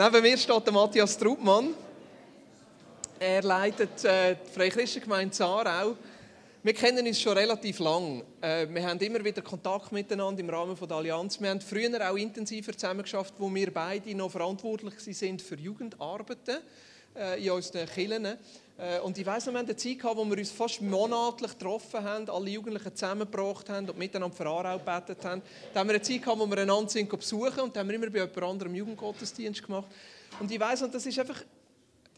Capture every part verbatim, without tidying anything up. Neben mir steht der Matthias Truppmann. Er leitet äh, die Freie Christengemeinde Saarau. Wir kennen uns schon relativ lange. Äh, wir haben immer wieder Kontakt miteinander im Rahmen der Allianz. Wir haben früher auch intensiver zusammengearbeitet, wo wir beide noch verantwortlich waren für Jugendarbeiten äh, in unseren Kirchen. Äh, und ich weiss noch, wir hatten eine Zeit, wo wir uns fast monatlich getroffen haben, alle Jugendlichen zusammengebracht haben und miteinander für Aarau gebetet haben. Dann haben wir eine Zeit, wo wir einander sind, besuchen und dann haben wir immer bei jemand anderem Jugendgottesdienst gemacht. Und ich weiss noch, das ist einfach...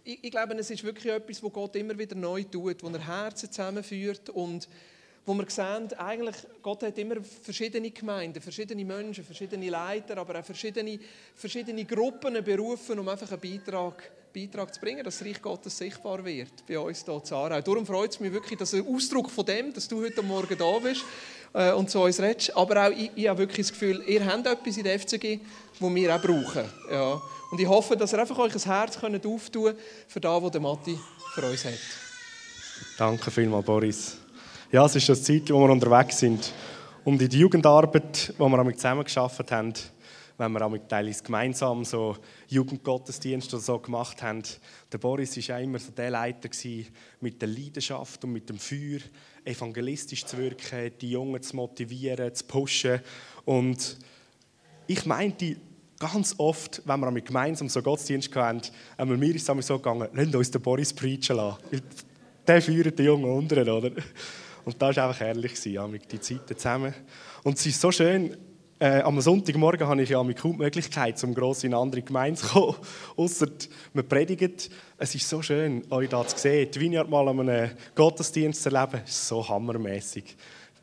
Ich, ich glaube, es ist wirklich etwas, was Gott immer wieder neu tut, wo er Herzen zusammenführt und wo wir sehen, eigentlich, Gott hat immer verschiedene Gemeinden, verschiedene Menschen, verschiedene Leiter, aber auch verschiedene, verschiedene Gruppen berufen, um einfach einen Beitrag, Beitrag zu bringen, dass das Reich Gottes sichtbar wird bei uns hier in Saarau. Darum freut es mich wirklich, dass ein Ausdruck von dem, dass du heute Morgen da bist und zu uns redest, aber auch ich, ich habe wirklich das Gefühl, ihr habt etwas in der F C G, das wir auch brauchen. Ja. Und ich hoffe, dass ihr einfach euch ein Herz auftun könnt für das, was der Matti für uns hat. Danke vielmals, Boris. Ja, es ist das Zeit, wo wir unterwegs sind. Und in der Jugendarbeit, wo wir zusammen gearbeitet haben, wenn wir teilweise gemeinsam so Jugendgottesdienste oder so gemacht haben, der Boris war auch immer so der Leiter gewesen, mit der Leidenschaft und mit dem Feuer, evangelistisch zu wirken, die Jungen zu motivieren, zu pushen. Und ich meinte, ganz oft, wenn wir gemeinsam so Gottesdienst hatten, haben wir mir ist es so gegangen, lasst uns den Boris preachen lassen. Der führt die Jungen unter, oder? Und das war einfach herrlich, die Zeiten zusammen. Und es ist so schön, äh, am Sonntagmorgen hatte ich ja kaum die Möglichkeit, um gross in eine andere Gemeinde zu kommen, ausser man predigt. Es ist so schön, euch da zu sehen. Die Vineyard mal an einem Gottesdienst zu erleben, ist so hammermässig.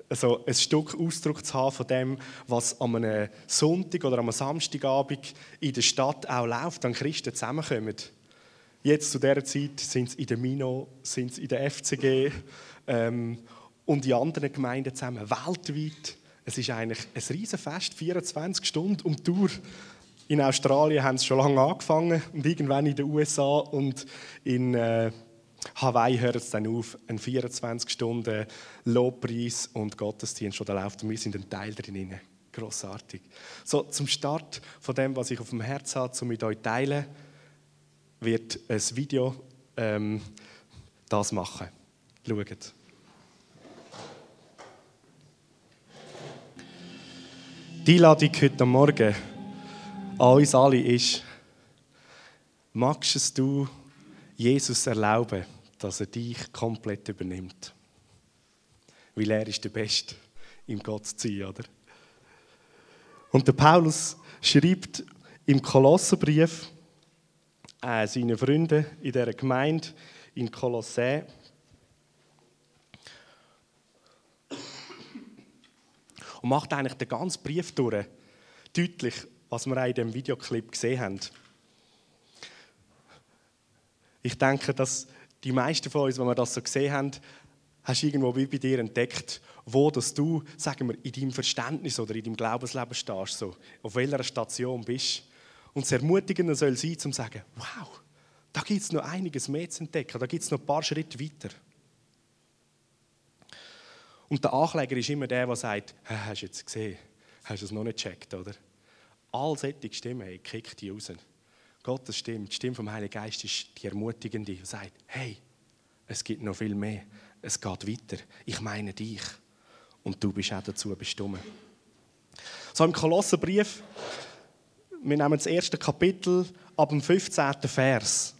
Also ein Stück Ausdruck zu haben von dem, was an einem Sonntag oder an einem Samstagabend in der Stadt auch läuft, wenn Christen zusammenkommen. Jetzt zu dieser Zeit sind es in der Mino, sind es in der F C G ähm, und in anderen Gemeinden zusammen, weltweit. Es ist eigentlich ein Riesenfest, vierundzwanzig Stunden um die Tour. In Australien haben sie schon lange angefangen und irgendwann in den U S A und in... Äh, Hawaii hört es dann auf, ein vierundzwanzig Stunden Lobpreis und Gottesdienst, der läuft und wir sind ein Teil drin. Grossartig. So, zum Start von dem, was ich auf dem Herz habe, um mit euch zu teilen, wird ein Video ähm, das machen. Schaut. Die Einladung heute Morgen an uns alle ist, magst du Jesus erlauben, dass er dich komplett übernimmt. Weil er ist der Beste im Gott zu sein, oder? Und der Paulus schreibt im Kolosserbrief äh, seinen Freunden in dieser Gemeinde in Kolossä. Und macht eigentlich den ganzen Brief durch. Deutlich, was wir auch in diesem Videoclip gesehen haben. Ich denke, dass die meisten von uns, wenn wir das so gesehen haben, hast du irgendwo bei dir entdeckt, wo dass du, sagen wir, in deinem Verständnis oder in deinem Glaubensleben stehst, so, auf welcher Station bist. Und das Ermutigende soll sein, um zu sagen, wow, da gibt es noch einiges mehr zu entdecken, da gibt es noch ein paar Schritte weiter. Und der Ankläger ist immer der, der sagt, hast du jetzt gesehen, hast du es noch nicht gecheckt, oder? All solche Stimmen, ich kick die raus. Gottes Stimme, die Stimme vom Heiligen Geist ist die Ermutigende und sagt, hey, es gibt noch viel mehr, es geht weiter, ich meine dich und du bist auch dazu bestimmt. So im Kolosserbrief, wir nehmen das erste Kapitel ab dem fünfzehnten Vers.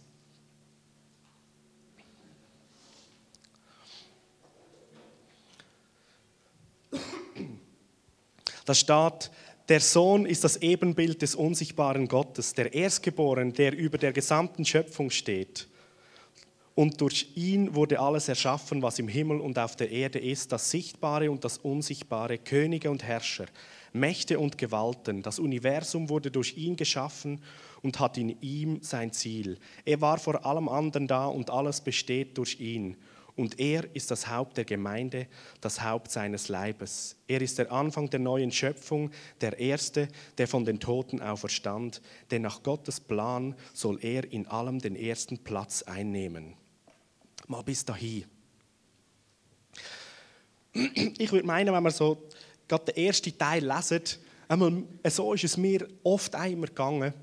Da steht: Der Sohn ist das Ebenbild des unsichtbaren Gottes, der Erstgeborene, der über der gesamten Schöpfung steht. Und durch ihn wurde alles erschaffen, was im Himmel und auf der Erde ist, das Sichtbare und das Unsichtbare, Könige und Herrscher, Mächte und Gewalten. Das Universum wurde durch ihn geschaffen und hat in ihm sein Ziel. Er war vor allem anderen da und alles besteht durch ihn. Und er ist das Haupt der Gemeinde, das Haupt seines Leibes. Er ist der Anfang der neuen Schöpfung, der Erste, der von den Toten auferstand. Denn nach Gottes Plan soll er in allem den ersten Platz einnehmen. Mal bis dahin. Ich würde meinen, wenn wir so gerade den ersten Teil lesen, so ist es mir oft einmal gegangen,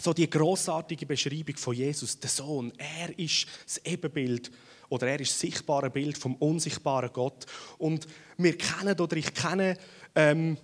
So die grossartige Beschreibung von Jesus, der Sohn, er ist das Ebenbild oder er ist das sichtbare Bild vom unsichtbaren Gott. Und wir kennen oder ich kenne ähm,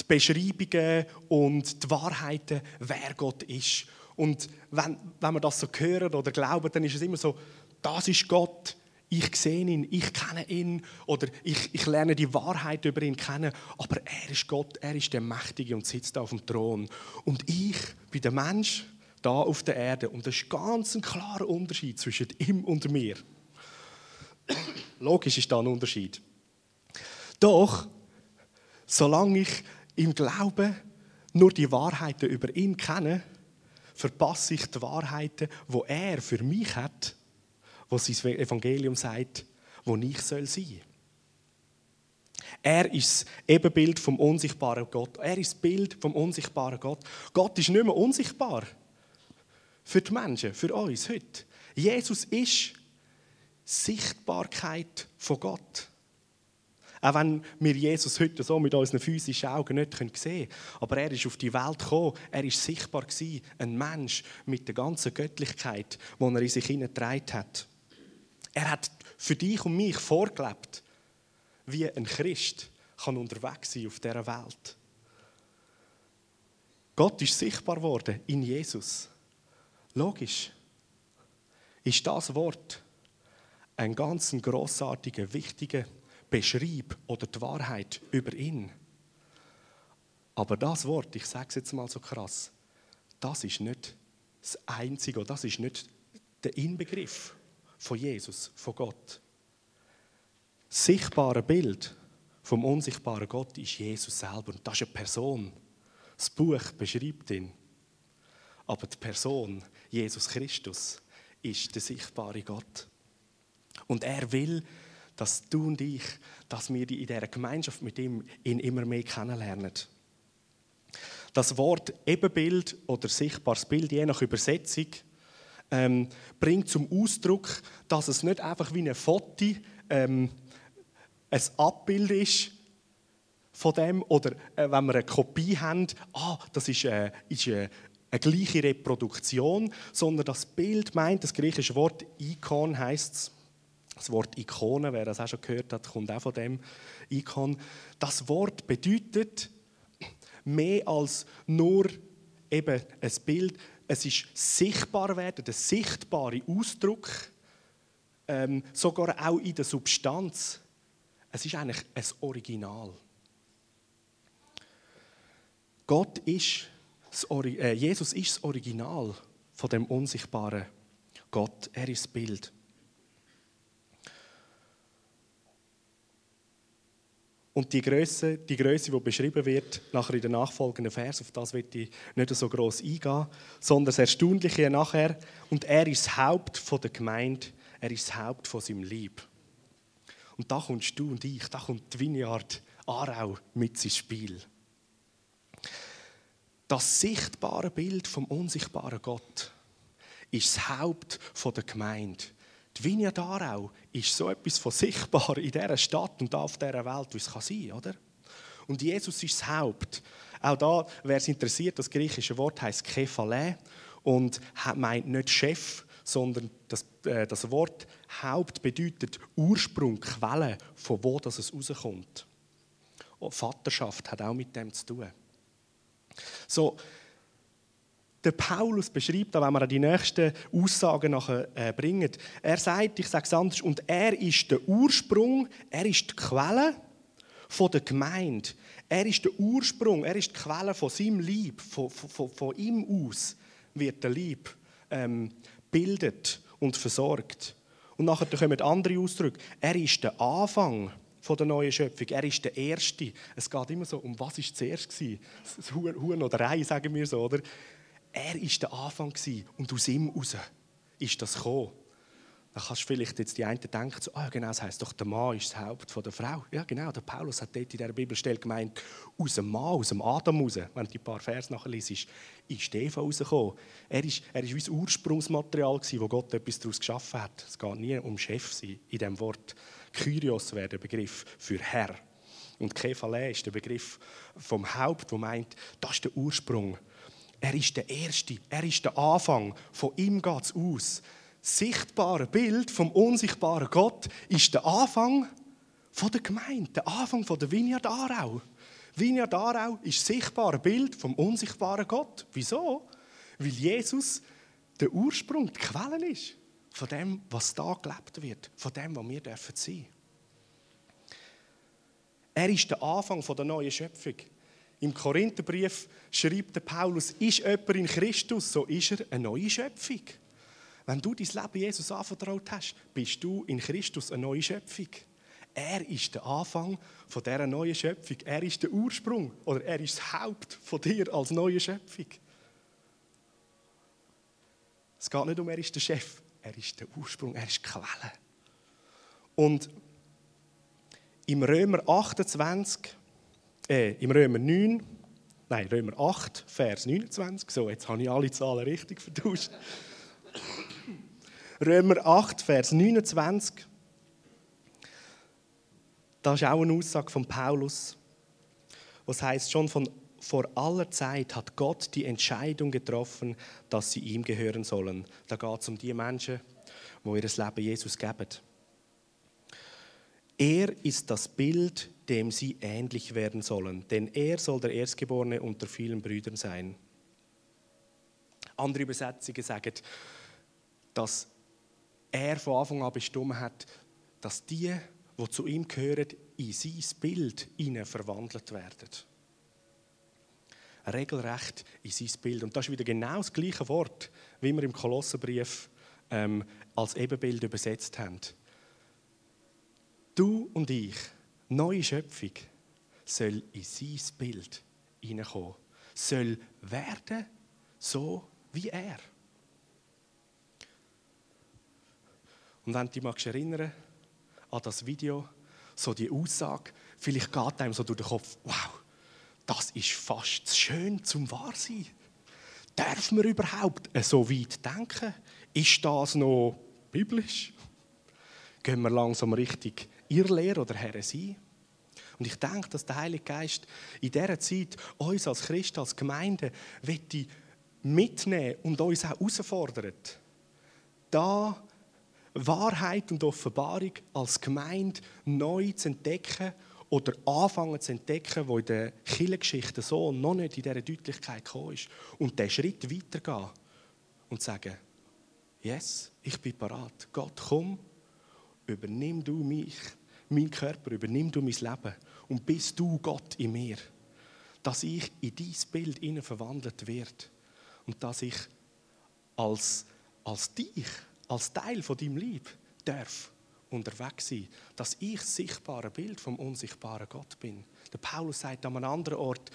die Beschreibungen und die Wahrheiten, wer Gott ist. Und wenn, wenn wir das so hören oder glauben, dann ist es immer so, das ist Gott, ich sehe ihn, ich kenne ihn oder ich, ich lerne die Wahrheit über ihn kennen. Aber er ist Gott, er ist der Mächtige und sitzt auf dem Thron. Und ich bin der Mensch da auf der Erde. Und das ist ganz ein klarer Unterschied zwischen ihm und mir. Logisch ist da ein Unterschied. Doch, solange ich im Glauben nur die Wahrheiten über ihn kenne, verpasse ich die Wahrheiten, die er für mich hat, was sein Evangelium sagt, wo ich sein soll. Er ist das Ebenbild vom unsichtbaren Gott. Er ist das Bild vom unsichtbaren Gott. Gott ist nicht mehr unsichtbar für die Menschen, für uns heute. Jesus ist Sichtbarkeit von Gott. Auch wenn wir Jesus heute so mit unseren physischen Augen nicht sehen können. Aber er ist auf die Welt gekommen, er war sichtbar, ein Mensch mit der ganzen Göttlichkeit, die er in sich hineingetragen hat. Er hat für dich und mich vorgelebt, wie ein Christ kann unterwegs sein auf dieser Welt. Gott ist sichtbar geworden in Jesus. Logisch ist das Wort ein ganz grossartiger, wichtiger Beschreib oder die Wahrheit über ihn. Aber das Wort, ich sage es jetzt mal so krass, das ist nicht das Einzige, das ist nicht der Inbegriff von Jesus, von Gott. Das sichtbare Bild vom unsichtbaren Gott ist Jesus selber. Und das ist eine Person. Das Buch beschreibt ihn. Aber die Person, Jesus Christus, ist der sichtbare Gott. Und er will, dass du und ich, dass wir in dieser Gemeinschaft mit ihm ihn immer mehr kennenlernen. Das Wort Ebenbild oder sichtbares Bild, je nach Übersetzung, ähm, bringt zum Ausdruck, dass es nicht einfach wie ein Foto, ähm, ein Abbild ist von dem, oder äh, wenn wir eine Kopie haben, ah, das ist, äh, ist äh, eine gleiche Reproduktion, sondern das Bild meint, das griechische Wort Ikon heisst es. Das Wort Ikone, wer das auch schon gehört hat, kommt auch von dem Ikon. Das Wort bedeutet mehr als nur eben ein Bild. Es ist sichtbar werden, der sichtbare Ausdruck, ähm, sogar auch in der Substanz. Es ist eigentlich ein Original. Gott ist das Ori- äh, Jesus ist das Original von dem unsichtbaren Gott. Er ist das Bild. Und die Grösse, die Grösse, die beschrieben wird, nachher in den nachfolgenden Vers, auf das will ich nicht so gross eingehen, sondern das Erstaunliche nachher. Und er ist das Haupt der Gemeinde, er ist das Haupt von seinem Leib. Und da kommst du und ich, da kommt die Vineyard Aarau mit ins Spiel. Das sichtbare Bild vom unsichtbaren Gott ist das Haupt der Gemeinde. Die Vineyard Aarau ist so etwas von sichtbar in dieser Stadt und auf dieser Welt, wie es sein kann, oder? Und Jesus ist das Haupt. Auch da, wer es interessiert, das griechische Wort heisst Kephale und meint nicht Chef, sondern das, äh, das Wort Haupt bedeutet Ursprung, Quelle, von wo das es rauskommt. Und Vaterschaft hat auch mit dem zu tun. So, der Paulus beschreibt, wenn wir die nächsten Aussagen nachher äh, bringen, er sagt, ich sage es anders, und er ist der Ursprung, er ist die Quelle von der Gemeinde. Er ist der Ursprung, er ist die Quelle von seinem Leib, von, von, von, von ihm aus wird der Leib ähm, bildet und versorgt. Und nachher kommen andere Ausdrücke. Er ist der Anfang von der neuen Schöpfung. Er ist der Erste. Es geht immer so, um was war zuerst gewesen? Das Huhn oder Ei, sagen wir so, oder? Er war der Anfang und aus ihm heraus ist das gekommen. Dann kannst du vielleicht jetzt die einen denken, so, ah, genau, das heisst doch, der Mann ist das Haupt von der Frau. Ja genau, der Paulus hat dort in dieser Bibelstelle gemeint, aus dem Mann, aus dem Adam heraus, wenn du ein paar Verse nachher liest, ist Eva rausgekommen. Er ist, er ist wie das Ursprungsmaterial, wo Gott etwas daraus geschaffen hat. Es geht nie um Chef sein in diesem Wort. Kyrios wäre der Begriff für Herr. Und Kephale ist der Begriff vom Haupt, der meint, das ist der Ursprung. Er ist der Erste, er ist der Anfang. Von ihm geht es aus. Das sichtbare Bild vom unsichtbaren Gott ist der Anfang von der Gemeinde, der Anfang von der Vineyard Aarau. Vineyard Aarau ist das sichtbare Bild vom unsichtbaren Gott. Wieso? Weil Jesus der Ursprung, die Quelle ist von dem, was da gelebt wird, von dem, was wir dürfen sein. Er ist der Anfang der neuen Schöpfung. Im Korintherbrief schreibt Paulus, ist jemand in Christus, so ist er eine neue Schöpfung. Wenn du dein Leben Jesus anvertraut hast, bist du in Christus eine neue Schöpfung. Er ist der Anfang von dieser neuen Schöpfung. Er ist der Ursprung oder er ist das Haupt von dir als neue Schöpfung. Es geht nicht um, er ist der Chef. Er ist der Ursprung, er ist die Quelle. Und im Römer achtundzwanzig, äh, im Römer neun, nein, Römer acht, Vers neunundzwanzig, so, jetzt habe ich alle Zahlen richtig vertauscht. Römer acht, Vers neunundzwanzig, da ist auch eine Aussage von Paulus, was heißt schon von vor aller Zeit hat Gott die Entscheidung getroffen, dass sie ihm gehören sollen. Da geht es um die Menschen, die ihr Leben Jesus geben. Er ist das Bild, dem sie ähnlich werden sollen, denn er soll der Erstgeborene unter vielen Brüdern sein. Andere Übersetzungen sagen, dass er von Anfang an bestimmt hat, dass die, die zu ihm gehören, in sein Bild ihnen verwandelt werden. Regelrecht in sein Bild. Und das ist wieder genau das gleiche Wort, wie wir im Kolosserbrief ähm, als Ebenbild übersetzt haben. Du und ich, neue Schöpfung, soll in sein Bild hineinkommen. Soll werden, so wie er. Und wenn du dich erinnern an das Video, so die Aussage, vielleicht geht einem so durch den Kopf, wow, das ist fast zu schön zum Wahrsein. Darf man überhaupt so weit denken? Ist das noch biblisch? Gehen wir langsam richtig Irrlehre oder Herren sein? Und ich denke, dass der Heilige Geist in dieser Zeit uns als Christen, als Gemeinde mitnehmen und uns auch herausfordert, da Wahrheit und Offenbarung als Gemeinde neu zu entdecken oder anfangen zu entdecken, wo in der Kirchengeschichte so noch nicht in dieser Deutlichkeit gekommen ist. Und diesen Schritt weitergehen und sagen, yes, ich bin bereit. Gott, komm, übernimm du mich, meinen Körper, übernimm du mein Leben und bist du Gott in mir. Dass ich in dein Bild innen verwandelt werde und dass ich als, als dich, als Teil von deinem Leib darf unterwegs sein, dass ich das sichtbare Bild vom unsichtbaren Gott bin. Der Paulus sagt an einem anderen Ort,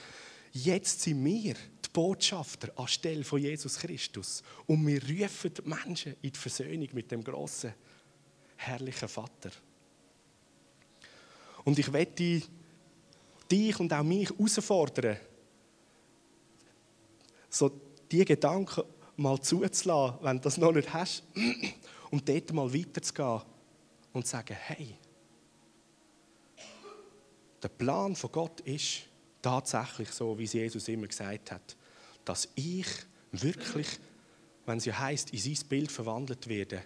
jetzt sind wir die Botschafter anstelle von Jesus Christus und wir rufen die Menschen in die Versöhnung mit dem grossen, herrlichen Vater. Und ich möchte dich und auch mich herausfordern, so diese Gedanken mal zuzulassen, wenn du das noch nicht hast, und dort mal weiterzugehen. Und sagen, hey, der Plan von Gott ist tatsächlich so, wie es Jesus immer gesagt hat, dass ich wirklich, wenn es ja heisst, in sein Bild verwandelt werde,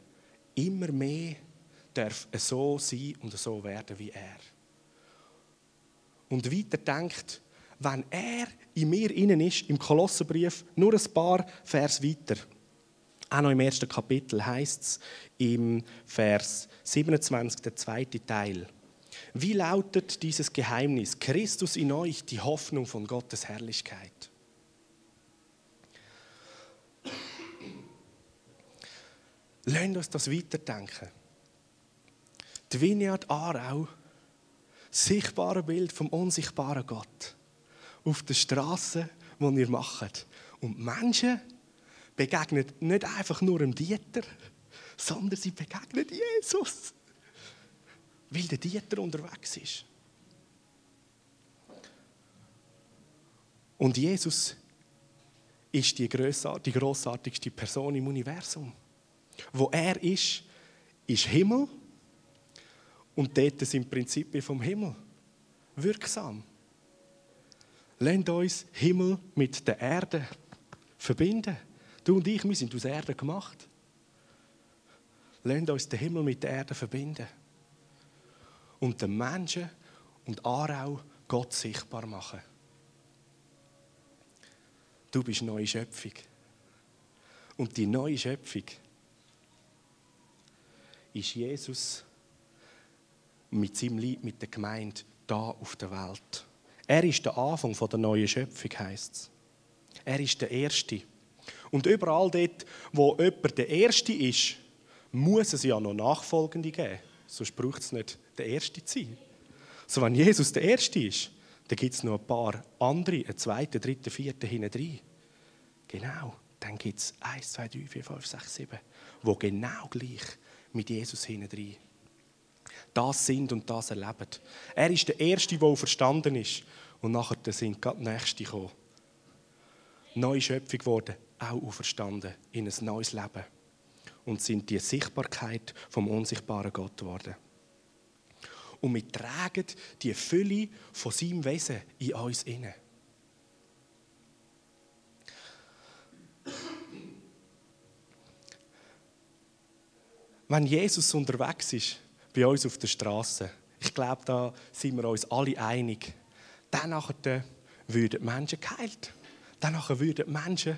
immer mehr darf so sein und so werden wie er. Und weiter denkt, wenn er in mir innen ist, im Kolosserbrief, nur ein paar Vers weiter. Auch noch im ersten Kapitel heisst es im Vers siebenundzwanzig, der zweite Teil. Wie lautet dieses Geheimnis? Christus in euch, die Hoffnung von Gottes Herrlichkeit. Lasst uns das weiterdenken. Die Vineyard Aarau, sichtbare Bild vom unsichtbaren Gott. Auf den Strassen, die ihr macht. Und Menschen begegnet nicht einfach nur dem Dieter, sondern sie begegnet Jesus, weil der Dieter unterwegs ist. Und Jesus ist die grossartigste Person im Universum. Wo er ist, ist Himmel und dort sind die Prinzipien vom Himmel wirksam. Lasst uns Himmel mit der Erde verbinden. Du und ich, wir sind aus Erde gemacht. Lasst uns den Himmel mit der Erde verbinden. Und den Menschen und Aarau Gott sichtbar machen. Du bist neue Schöpfung. Und die neue Schöpfung ist Jesus mit seinem Leib, mit der Gemeinde, da auf der Welt. Er ist der Anfang der neuen Schöpfung, heisst es. Er ist der Erste. Und überall dort, wo jemand der Erste ist, muss es ja noch Nachfolgende geben. Sonst braucht es nicht der Erste zu sein. Also wenn Jesus der Erste ist, dann gibt es noch ein paar andere, einen zweiten, dritten, vierten hinein. Genau, dann gibt es eins, zwei, drei, vier, fünf, sechs, sieben, die genau gleich mit Jesus hinein das sind und das erleben. Er ist der Erste, der verstanden ist. Und nachher sind gerade die Nächsten gekommen. Neue Schöpfung geworden, auch auferstanden in ein neues Leben. Und sind die Sichtbarkeit vom unsichtbaren Gott geworden. Und wir tragen die Fülle von seinem Wesen in uns inne. Wenn Jesus unterwegs ist, bei uns auf der Straße, ich glaube, da sind wir uns alle einig, dann nachher würden die Menschen geheilt. Dann nachher würden die Menschen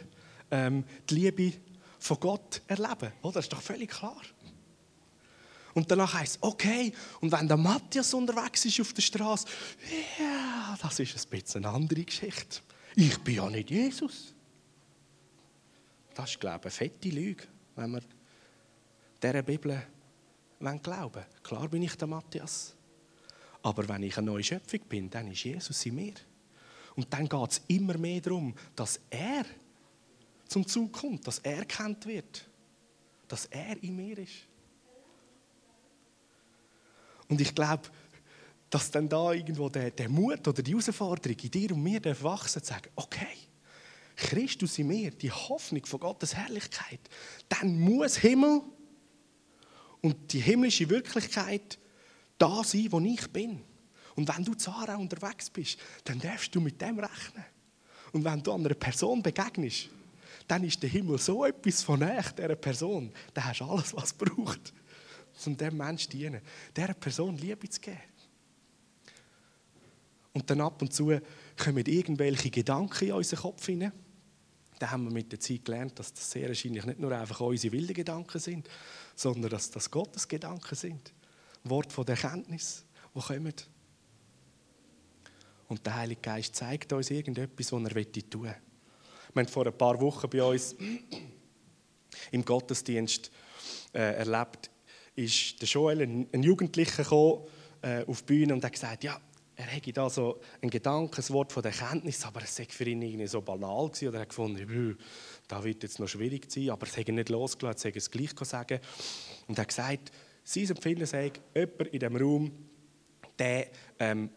ähm, die Liebe von Gott erleben. Oh, das ist doch völlig klar. Und danach heisst es, okay, und wenn der Matthias unterwegs ist auf der Straße, ja, yeah, das ist ein bisschen eine andere Geschichte. Ich bin ja nicht Jesus. Das ist, glaube ich, eine fette Lüge, wenn wir dieser Bibel glauben. Klar bin ich der Matthias. Aber wenn ich eine neue Schöpfung bin, dann ist Jesus in mir. Und dann geht es immer mehr darum, dass er zum Zug kommt, dass er erkannt wird, dass er in mir ist. Und ich glaube, dass dann da irgendwo der, der Mut oder die Herausforderung in dir und mir wachsen darf, zu sagen, okay, Christus in mir, die Hoffnung von Gottes Herrlichkeit, dann muss Himmel und die himmlische Wirklichkeit da sein, wo ich bin. Und wenn du Saarau unterwegs bist, dann darfst du mit dem rechnen. Und wenn du einer Person begegnest, dann ist der Himmel so etwas von näher dieser Person, dann hast du alles, was es braucht, um diesem Menschen zu dienen, dieser Person Liebe zu geben. Und dann ab und zu kommen irgendwelche Gedanken in unseren Kopf hinein. Da haben wir mit der Zeit gelernt, dass das sehr wahrscheinlich nicht nur einfach unsere wilden Gedanken sind, sondern dass das Gottes Gedanken sind. Wort von der Erkenntnis, die kommen. Und der Heilige Geist zeigt uns irgendetwas, was er tun will. Wir haben vor ein paar Wochen bei uns im Gottesdienst äh, erlebt, ist der Joel, ein Jugendlicher, gekommen, äh, auf die Bühne und hat gesagt, ja, er hätte da so ein Gedankenswort von der Erkenntnis, aber es sei für ihn irgendwie so banal gewesen. Oder er hat gefunden, das wird jetzt noch schwierig sein, aber es hätte nicht losgelassen, es hätte es gleich sagen. Und er hat gesagt, sein Empfinden sei, jemand in diesem Raum, der ähm,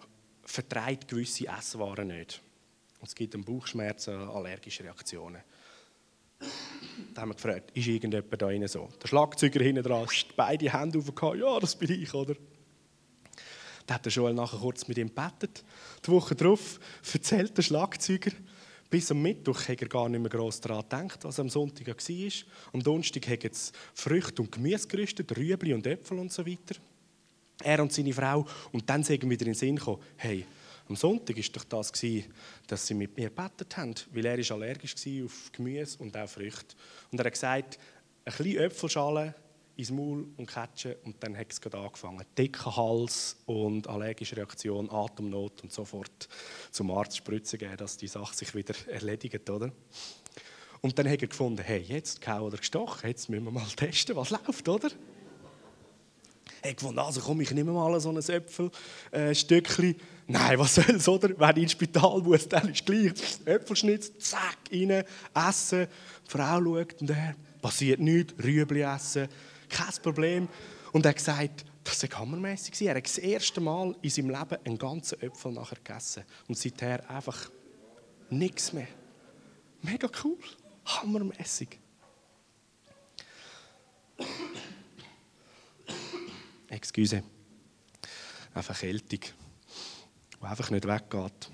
verträgt gewisse Esswaren nicht. Und es gibt einen Bauchschmerz, allergische Reaktionen. Da haben wir gefragt, ist irgendjemand da drin so? Der Schlagzeuger hinten dran, beide Hände hochgehalten, ja, das bin ich, oder? Da hat der Joel nachher kurz mit ihm gebetet. Die Woche darauf erzählt der Schlagzeuger, bis am Mittwoch hat er gar nicht mehr gross daran gedacht, was am Sonntag war. Am Donnerstag hat er Früchte und Gemüse gerüstet, Rüebli und Äpfel und so weiter. Er und seine Frau. Und dann sind wir wieder in den Sinn gekommen, hey, am Sonntag war doch das, dass sie mit mir gebetet haben, weil er allergisch war auf Gemüse und auch Früchte. Und er hat gesagt, ein bisschen Äpfelschale ins Maul und Ketschen, und dann hat es gerade angefangen. Dicker Hals und allergische Reaktion, Atemnot und sofort zum Arzt spritzen geben, dass die Sache sich wieder erledigt, oder? Und dann hat er gefunden, hey, jetzt gehauen oder gestochen, jetzt müssen wir mal testen, was läuft, oder? Er hat gefunden, also komm, ich nehme mal so ein Äpfelstückchen. Äh, Nein, was soll's, oder? Wenn ich ins Spital muss, dann ist es gleich. Äpfelschnitz, zack, rein, essen. Die Frau schaut und er, passiert nichts, Rüebli essen, kein Problem. Und er hat gesagt, das war hammermässig. Er hat das erste Mal in seinem Leben einen ganzen Äpfel nachher gegessen. Und seither einfach nichts mehr. Mega cool, hammermässig. Excuse. Einfach Erkältung, die einfach nicht weggeht.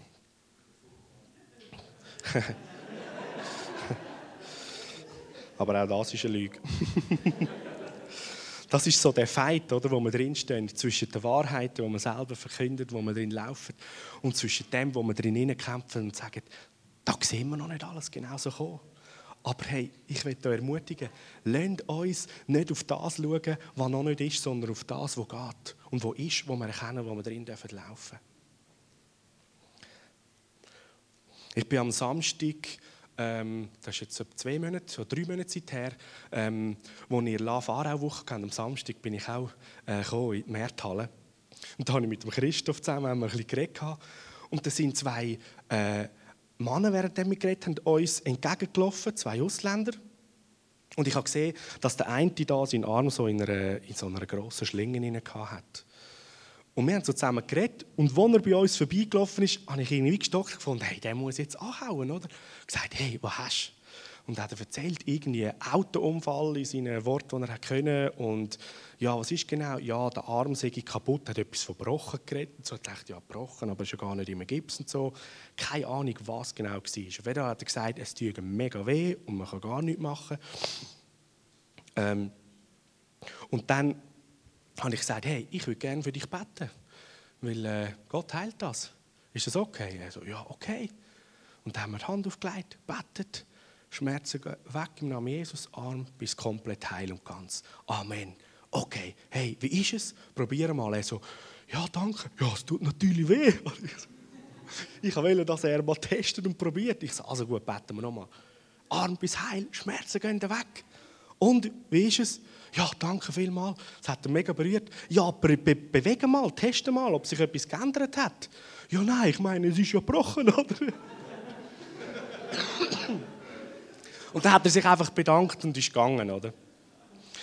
Aber auch das ist eine Lüge. Das ist so der Fight, oder, wo wir drinstehen, zwischen der Wahrheit, die man selber verkündet, wo man drin laufen, und zwischen dem, wo man drin hineinkämpfen und sagen, da sehen wir noch nicht alles genau so kommen. Aber hey, ich möchte euch ermutigen, lasst uns nicht auf das schauen, was noch nicht ist, sondern auf das, was geht und was ist, was wir erkennen, wo wir drin laufen dürfen. Ich bin am Samstag, ähm, das ist jetzt so zwei Monate oder drei Monate Zeit her, ähm, als ihr Aarau-Woche hatten, am Samstag bin ich auch äh, gekommen, in die Märthalle. Und da habe ich mit dem Christoph zusammen haben wir ein bisschen geredet. Und da sind zwei äh, Männer, während wir geredet haben, uns entgegengelaufen, zwei Ausländer. Und ich habe gesehen, dass der eine da seinen Arm so in, einer, in so einer grossen Schlinge hatte. Und wir haben so zusammen geredet. Und als er bei uns vorbeigelaufen ist, habe ich irgendwie gestockt und gefunden, hey, der muss jetzt anhauen, oder? Ich habe gesagt, hey, was hast du? Und er hat erzählt, irgendwie einen Autounfall in seinen Worten, die er konnte. Und ja, was ist genau? Ja, der Arm sei kaputt, er hat etwas von gebrochen geredet. Und so hat er gedacht, ja, gebrochen, aber ist ja gar nicht immer Gips und so. Keine Ahnung, was genau war. Auf jeden Fall hat er gesagt, es tut mega weh und man kann gar nichts machen. Ähm, und dann... habe ich gesagt, hey, ich würde gerne für dich beten, weil äh, Gott heilt das. Ist das okay? Er so, ja, okay. Und dann haben wir die Hand aufgelegt, betet, Schmerzen weg im Namen Jesus, Arm bis komplett heil und ganz. Amen. Okay, hey, wie ist es? Probier mal. Er so, ja, danke. Ja, es tut natürlich weh. Ich wollte, dass er mal testet und probiert. Ich so, also gut, beten wir nochmal. Arm bis heil, Schmerzen gehen weg. Und wie ist es? Ja, danke vielmals. Das hat ihn mega berührt. Ja, be- be- bewegen mal, testen mal, ob sich etwas geändert hat. Ja, nein, ich meine, es ist ja gebrochen, oder? Und dann hat er sich einfach bedankt und ist gegangen, oder?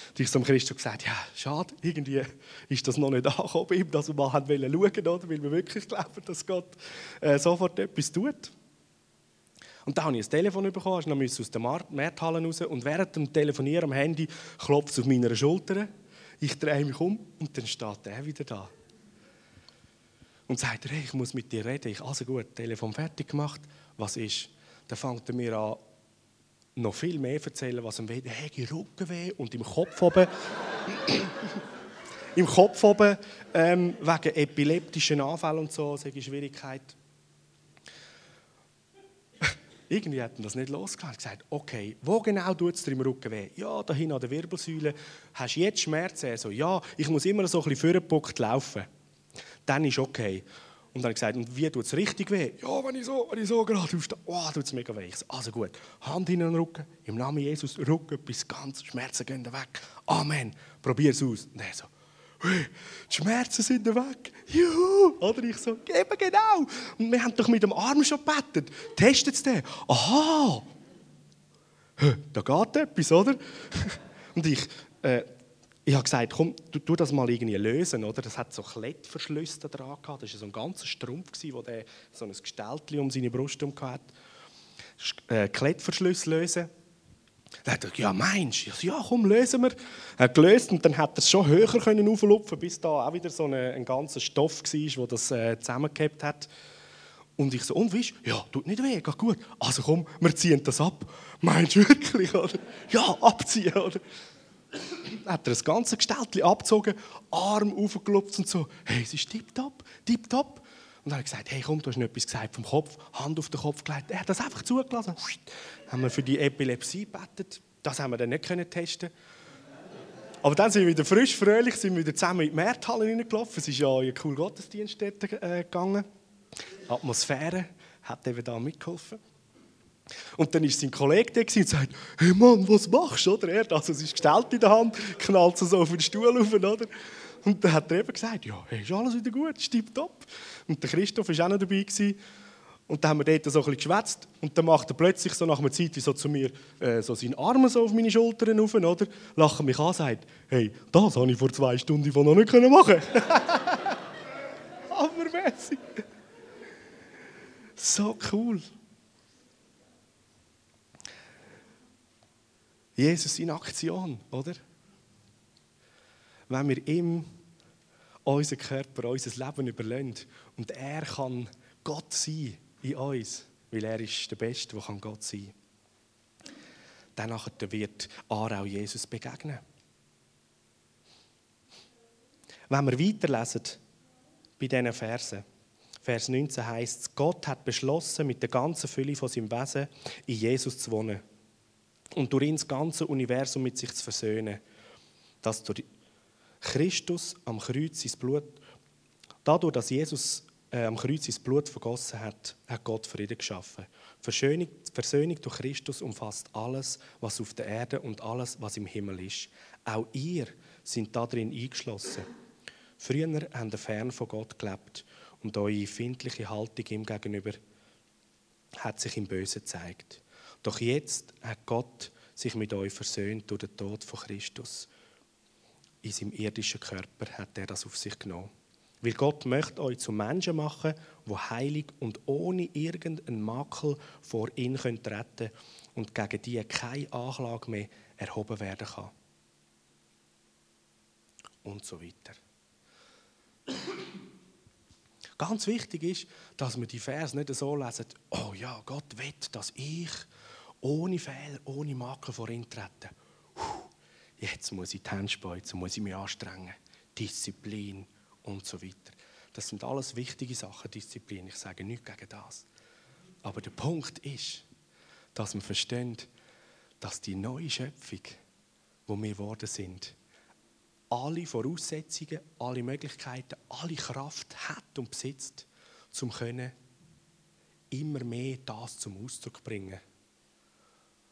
Und ich zum Christus gesagt, ja, schade, irgendwie ist das noch nicht angekommen, dass wir mal schauen wollten, oder? Weil wir wirklich glauben, dass Gott äh, sofort etwas tut. Und dann habe ich ein Telefon bekommen, dann musste ich aus der Märthalle raus. Und während dem Telefonieren am Handy klopft es auf meiner Schulter. Ich drehe mich um und dann steht er wieder da. Und sagt, hey, ich muss mit dir reden. Ich, also gut, Telefon fertig gemacht. Was ist? Dann fängt er mir an, noch viel mehr zu erzählen, was ihm weh. Hey, die Rücken weh und im Kopf oben. Im Kopf oben ähm, wegen epileptischen Anfällen und so, solche Schwierigkeiten. Irgendwie hat er das nicht losgegangen. Er hat gesagt, okay, wo genau tut es dir im Rücken weh? Ja, da hinten an der Wirbelsäule. Hast du jetzt Schmerzen? Er so, ja, ich muss immer so ein bisschen vorgepockt laufen. Dann ist okay. Und dann habe ich gesagt, und wie tut es richtig weh? Ja, wenn ich so, wenn ich so gerade aufstehe, oh, tut es mega weh. Ich so, also gut, Hand hinten an den Rücken, im Namen Jesus, Rücken bis ganz, Schmerzen gehen weg. Amen, probier es aus. Und er so, hey, die Schmerzen sind weg. Juhu! Oder ich so, eben genau. Und wir haben doch mit dem Arm schon gebetet. Testet es den. Aha! Da geht etwas, oder? Und ich, äh, ich habe gesagt, komm, tu, tu das mal irgendwie lösen, oder? Das hat so Klettverschlüsse dran gehabt. Das war so ein ganzer Strumpf, wo der so ein Gestelltchen um seine Brust herum hatte. Äh, Klettverschluss lösen. Dann hat er gesagt, ja meinst du? Ja komm, lösen wir. Er hat gelöst und dann hat er es schon höher können auflupfen, bis da auch wieder so ein, ein ganzer Stoff war, der das äh, zusammengehabt hat. Und ich so, und weißt du? Ja, tut nicht weh, geht gut. Also komm, wir ziehen das ab. Meinst du wirklich? Oder? Ja, abziehen. Oder? Dann hat er das ganze Gestelltchen abgezogen, Arm aufgelupft und so, hey, es ist tipptopp, tipptopp. Und dann habe ich gesagt, hey komm, du hast noch etwas gesagt vom Kopf, Hand auf den Kopf gelegt. Er hat das einfach zugelassen. Dann haben wir für die Epilepsie gebetet. Das haben wir dann nicht testen können. Aber dann sind wir wieder frisch, fröhlich, sind wir wieder zusammen in die Märthalle hineingelaufen. Es ist ja in cool Gottesdienst dort gegangen. Die Atmosphäre hat eben da mitgeholfen. Und dann war sein Kollege da und sagte, hey Mann, was machst du? Oder? Er hat also sein Gestellt in der Hand, knallt so auf den Stuhl rauf, oder? Und dann hat er eben gesagt, ja, hey, ist alles wieder gut, ist tipptopp. Und der Christoph war auch noch dabei. Gewesen. Und dann haben wir dort so ein bisschen geschwätzt. Und dann macht er plötzlich so nach einer Zeit wie so zu mir äh, so seine Arme so auf meine Schultern rauf, oder? Lacht mich an und sagt, hey, das habe ich vor zwei Stunden noch nicht machen können. Aber mässig. So cool. Jesus in Aktion, oder? Wenn wir ihm unseren Körper, unser Leben überlassen und er kann Gott sein in uns, weil er ist der Beste, der Gott sein kann, dann nachher wird Aarau Jesus begegnen. Wenn wir weiterlesen bei diesen Versen, Vers neunzehn heisst es, Gott hat beschlossen, mit der ganzen Fülle von seinem Wesen in Jesus zu wohnen und durch ihn das ganze Universum mit sich zu versöhnen, dass durch Christus am Kreuz sein Blut, dadurch, dass Jesus äh, am Kreuz sein Blut vergossen hat, hat Gott Frieden geschaffen. Versöhnung, Versöhnung durch Christus umfasst alles, was auf der Erde und alles, was im Himmel ist. Auch ihr sind darin eingeschlossen. Früher habt ihr fern von Gott gelebt und eure empfindliche Haltung ihm gegenüber hat sich im Bösen gezeigt. Doch jetzt hat Gott sich mit euch versöhnt durch den Tod von Christus. In seinem irdischen Körper hat er das auf sich genommen. Weil Gott möchte euch zu Menschen machen, die heilig und ohne irgendeinen Makel vor ihn treten können und gegen die keine Anklage mehr erhoben werden kann. Und so weiter. Ganz wichtig ist, dass wir die Verse nicht so lesen, oh ja, Gott will, dass ich ohne Fehler, ohne Makel vor ihn trete. Jetzt muss ich die Hände speuzen, muss ich mich anstrengen, Disziplin und so weiter. Das sind alles wichtige Sachen, Disziplin. Ich sage nichts gegen das. Aber der Punkt ist, dass wir verstehen, dass die neue Schöpfung, wo wir geworden sind, alle Voraussetzungen, alle Möglichkeiten, alle Kraft hat und besitzt, um immer mehr das zum Ausdruck zu bringen,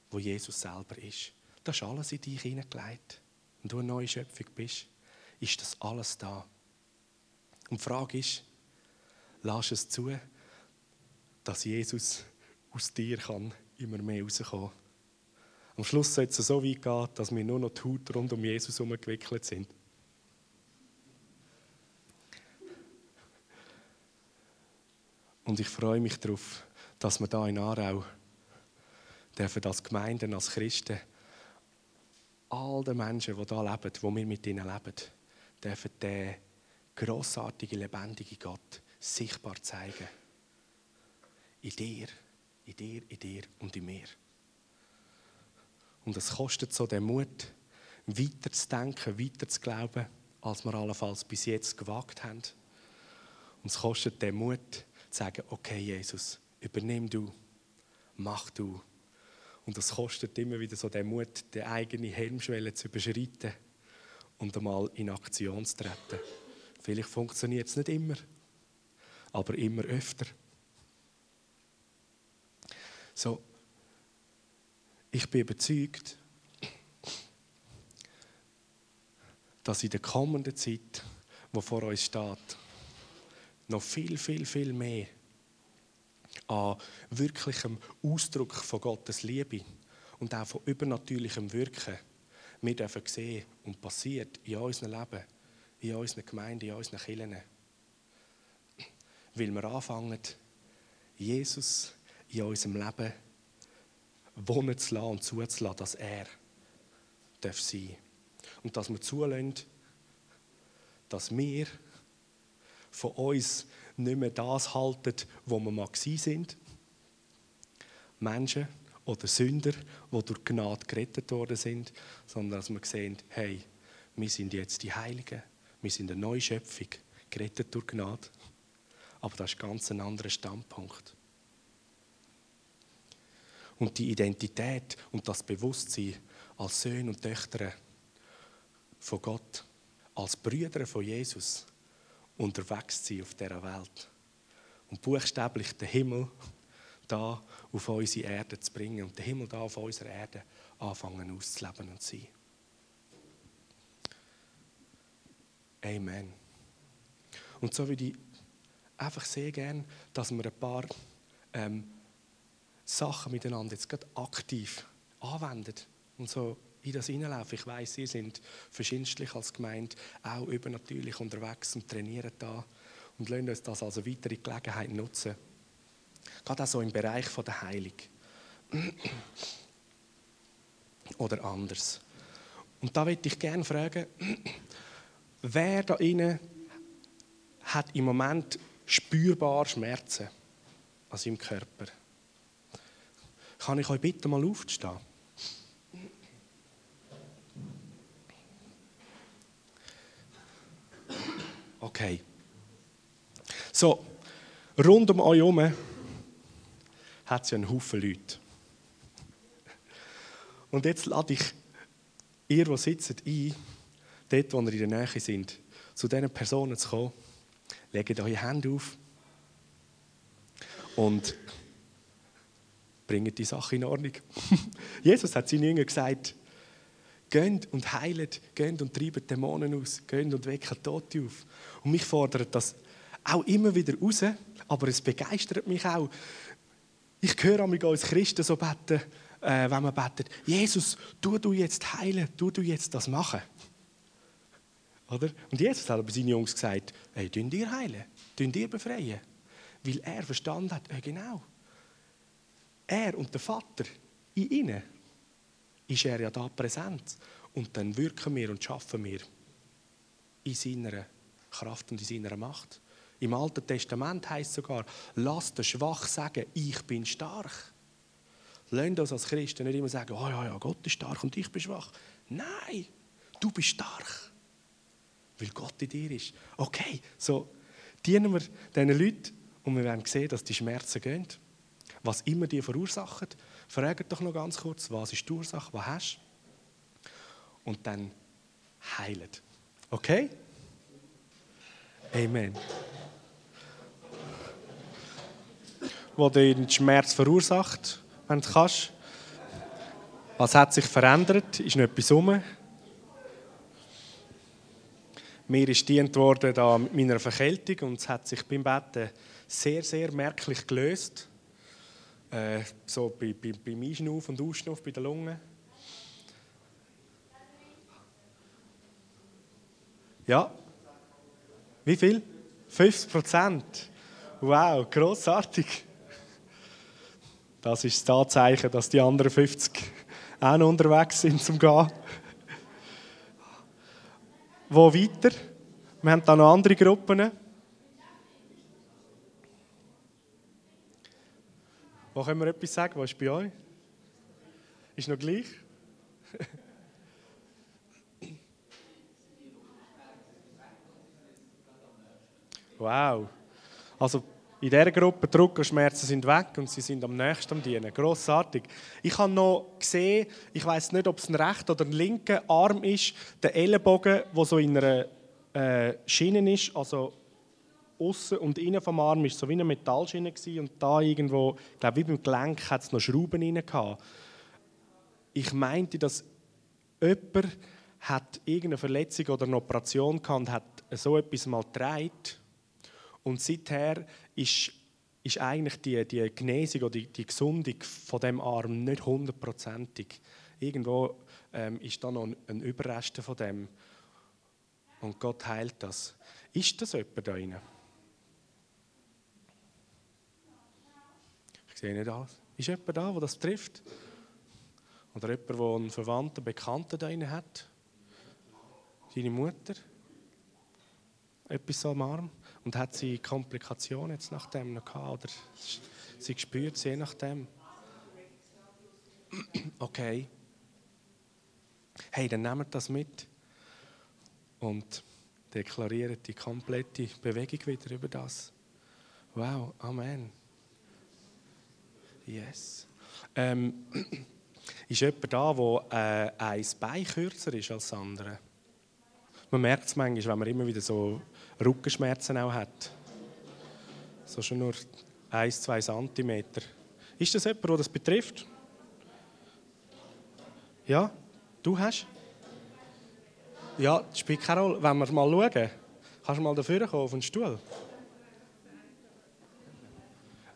wo Jesus selber ist. Das ist alles in dich hineingelegt. Wenn du eine neue Schöpfung bist, ist das alles da. Und die Frage ist, lass es zu, dass Jesus aus dir kann immer mehr rauskommen kann. Am Schluss soll es so weit gehen, dass wir nur noch die Haut rund um Jesus herumgewickelt sind. Und ich freue mich darauf, dass wir hier in Aarau dürfen als Gemeinden, als Christen, all den Menschen, die hier leben, die wir mit ihnen leben, dürfen den grossartigen, lebendigen Gott sichtbar zeigen. In dir, in dir, in dir und in mir. Und es kostet so den Mut, weiter zu denken, weiter zu glauben, als wir allenfalls bis jetzt gewagt haben. Und es kostet den Mut, zu sagen, okay, Jesus, übernimm du, mach du. Und es kostet immer wieder so den Mut, die eigene Helmschwelle zu überschreiten und einmal in Aktion zu treten. Vielleicht funktioniert es nicht immer, aber immer öfter. So. Ich bin überzeugt, dass in der kommenden Zeit, die vor uns steht, noch viel, viel, viel mehr an wirklichem Ausdruck von Gottes Liebe und auch von übernatürlichem Wirken wir dürfen sehen und passiert in unserem Leben, in unseren Gemeinden, in unseren Kirchen. Weil wir anfangen, Jesus in unserem Leben wohnen zu lassen und zuzulassen, dass er darf sein darf. Und dass wir zulassen, dass wir von uns nicht mehr das halten, was wir mal sind. Menschen oder Sünder, die durch Gnade gerettet worden sind, sondern dass wir sehen, hey, wir sind jetzt die Heiligen, wir sind eine neue Schöpfung, gerettet durch Gnade. Aber das ist ganz ein anderer Standpunkt. Und die Identität und das Bewusstsein als Söhne und Töchter von Gott, als Brüder von Jesus, unterwegs zu sein auf dieser Welt. Und buchstäblich den Himmel da auf unsere Erde zu bringen und den Himmel da auf unserer Erde anfangen auszuleben und zu sein. Amen. Und so würde ich einfach sehr gerne, dass wir ein paar ähm, Sachen miteinander jetzt gerade aktiv anwendet und so in das hineinlaufen. Ich weiss, ihr seid verschiedentlich als Gemeinde auch übernatürlich unterwegs und trainiert da und lasst uns das als weitere Gelegenheit nutzen. Gerade auch so im Bereich der Heilung. Oder anders. Und da würde ich gerne fragen, wer da innen hat im Moment spürbar Schmerzen an seinem Körper? Kann ich euch bitten, mal aufzustehen? Okay. So, rund um euch herum hat es ja einen Haufen Leute. Und jetzt lade ich ihr, die sitzt, ein, dort, wo ihr in der Nähe sind, zu diesen Personen zu kommen. Legt eure Hände auf und bringt die Sache in Ordnung. Jesus hat seinen Jüngern gesagt, geht und heilt, geht und treibt Dämonen aus, geht und weckt Tote auf. Und mich fordert das auch immer wieder raus, aber es begeistert mich auch. Ich höre an mich als Christen so beten, äh, wenn man betet, Jesus, tu du jetzt heilen, tu du jetzt das machen. Oder? Und Jesus hat aber seinen Jungs gesagt, hey, tun dir heilen, tun dir befreien. Weil er verstanden hat, äh, genau, er und der Vater in ihnen ist er ja da präsent. Und dann wirken wir und schaffen wir in seiner Kraft und in seiner Macht. Im Alten Testament heisst es sogar, lasst den Schwachen sagen, ich bin stark. Lasst uns als Christen nicht immer sagen, oh ja, ja, Gott ist stark und ich bin schwach. Nein, du bist stark, weil Gott in dir ist. Okay, so dienen wir diesen Leuten und wir werden sehen, dass die Schmerzen gehen. Was immer die verursachen, fragt doch noch ganz kurz, was ist die Ursache, was hast du? Und dann heilt. Okay? Amen. Wo dir den Schmerz verursacht, wenn du kannst. Was hat sich verändert? Ist noch etwas rum? Mir ist dient worden da mit meiner Verkältung und es hat sich beim Betten sehr, sehr merklich gelöst. Äh, so bei, bei, beim Einschnaufen und Ausschnaufen bei den Lungen. Ja. Wie viel? fünfzig Prozent. Wow, grossartig. Das ist das Anzeichen, dass die anderen fünfzig auch noch unterwegs sind zum Gehen. Wo weiter? Wir haben da noch andere Gruppen. Wo können wir etwas sagen? Was ist bei euch? Ist noch gleich? Wow. Also in dieser Gruppe Druck und Schmerzen sind weg und sie sind am nächsten am Dienen. Grossartig. Ich habe noch gesehen, ich weiss nicht, ob es ein rechter oder ein linker Arm ist, der Ellenbogen, der so in einer äh, Schiene ist, also aussen und innen vom Arm war so wie eine Metallschiene gewesen und da irgendwo, ich glaube wie beim Gelenk, hat es noch Schrauben drin gehabt. Ich meinte, dass jemand hat irgendeine Verletzung oder eine Operation gehabt und hat so etwas mal getragen. Und seither ist, ist eigentlich die, die Genesung oder die, die Gesundung von diesem Arm nicht hundertprozentig. Irgendwo ähm, ist da noch ein, ein Überrest von dem. Und Gott heilt das. Ist das jemand da drin? Ich sehe nicht alles. Ist jemand da, der das trifft? Oder jemand, der einen Verwandten, Bekannten da drin hat? Seine Mutter? Etwas so am Arm? Und hat sie Komplikationen jetzt nach dem noch gehabt? Oder sie spürt sie je nachdem? Okay. Hey, dann nehmt das mit und deklariert die komplette Bewegung wieder über das. Wow, Amen. Yes. Ähm, ist jemand da, der äh, ein Bein kürzer ist als das andere? Man merkt es manchmal, wenn man immer wieder so Rückenschmerzen auch hat. So schon nur ein bis zwei Zentimeter. Ist das jemand, der das betrifft? Ja? Du hast? Ja, das spielt keine Rolle. Wenn wir mal schauen, kannst du mal dafür kommen auf den Stuhl?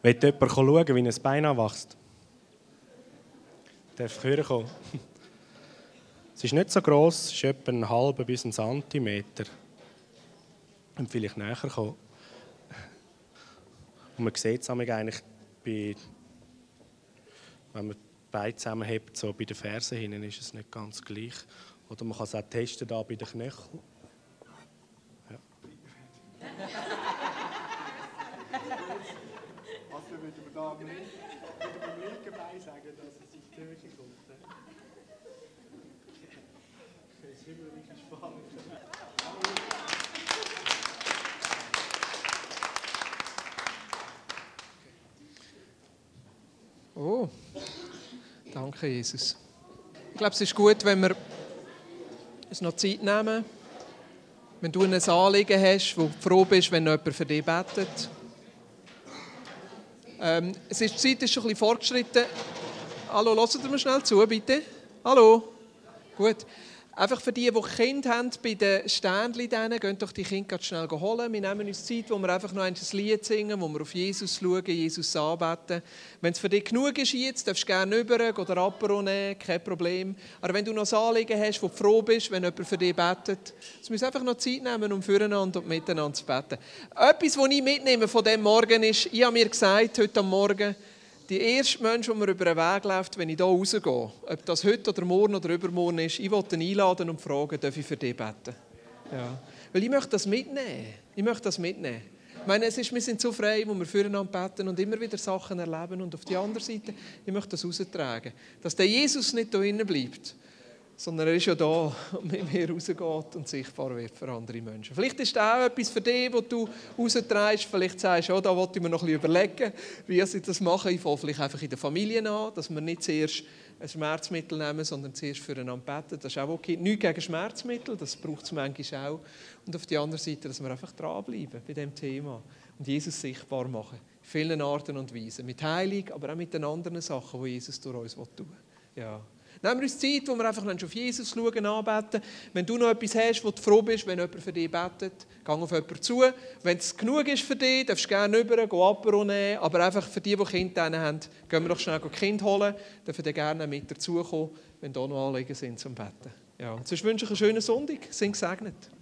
Will jemand schauen, wie ein Bein anwächst? Darf ich dafür kommen? Es ist nicht so gross, es ist etwa einen halben bis einen Zentimeter. Und vielleicht näher kommen. Und man sieht es eigentlich, bei, wenn man die Beine zusammenhebt, so bei den Fersen hinten ist es nicht ganz gleich. Oder man kann es auch testen da bei den Knöcheln. Ja. Was würden wir da mit dem linken Bein sagen, dass es sich wirklich kommt? Das ist immer wirklich spannend. Oh, danke Jesus. Ich glaube, es ist gut, wenn wir uns noch Zeit nehmen. Wenn du ein Anliegen hast, wo du froh bist, wenn jemand für dich betet. Ähm, es ist, die Zeit ist schon ein bisschen fortgeschritten. Hallo, hört ihr mir schnell zu, bitte? Hallo? Gut. Einfach für die, die Kinder haben, bei den Ständchen, denen, gehen doch die Kinder schnell holen. Wir nehmen uns Zeit, wo wir einfach noch ein Lied singen, wo wir auf Jesus schauen, Jesus anbeten. Wenn es für dich genug ist jetzt, darfst du gerne rüber oder Apero nehmen, kein Problem. Aber wenn du noch ein Anliegen hast, wo du froh bist, wenn jemand für dich betet, es muss einfach noch Zeit nehmen, um füreinander und miteinander zu beten. Etwas, was ich mitnehme von diesem Morgen ist, ich habe mir gesagt, heute am Morgen, die erste Mensch, der mir über den Weg läuft, wenn ich hier rausgehe, ob das heute oder morgen oder übermorgen ist, ich will ihn einladen und fragen, darf ich für dich beten? Ja. Weil ich möchte das mitnehmen. Ich möchte das mitnehmen. Ich meine, es ist, wir sind so frei, wo wir füreinander beten und immer wieder Sachen erleben. Und auf die andere Seite, ich möchte das raustragen. Dass der Jesus nicht hier innen bleibt, sondern er ist ja da und mit mir rausgeht und sichtbar wird für andere Menschen. Vielleicht ist das auch etwas für dich, was du rausträgst. Vielleicht sagst du, oh, da wollte ich mir noch ein bisschen überlegen, wie ich das mache. Ich fange vielleicht einfach in der Familie an, dass wir nicht zuerst ein Schmerzmittel nehmen, sondern zuerst füreinander beten. Das ist auch okay. Nichts gegen Schmerzmittel, das braucht es manchmal auch. Und auf der anderen Seite, dass wir einfach dranbleiben bei diesem Thema und Jesus sichtbar machen. In vielen Arten und Weisen. Mit Heilung, aber auch mit den anderen Sachen, die Jesus durch uns tun will. Ja. Nehmen wir uns Zeit, wo wir einfach auf Jesus schauen, anbeten. Wenn du noch etwas hast, wo du froh bist, wenn jemand für dich betet, geh auf jemanden zu. Wenn es genug ist für dich, darfst du gerne rüber, geh Apero nehmen. Aber einfach für die, die Kinder haben, gehen wir doch schnell ein Kind holen. Dürfen dir gerne mit dazukommen, wenn da noch Anliegen sind zum Beten. Ja. Sonst wünsche ich einen schönen Sonntag. Sind gesegnet.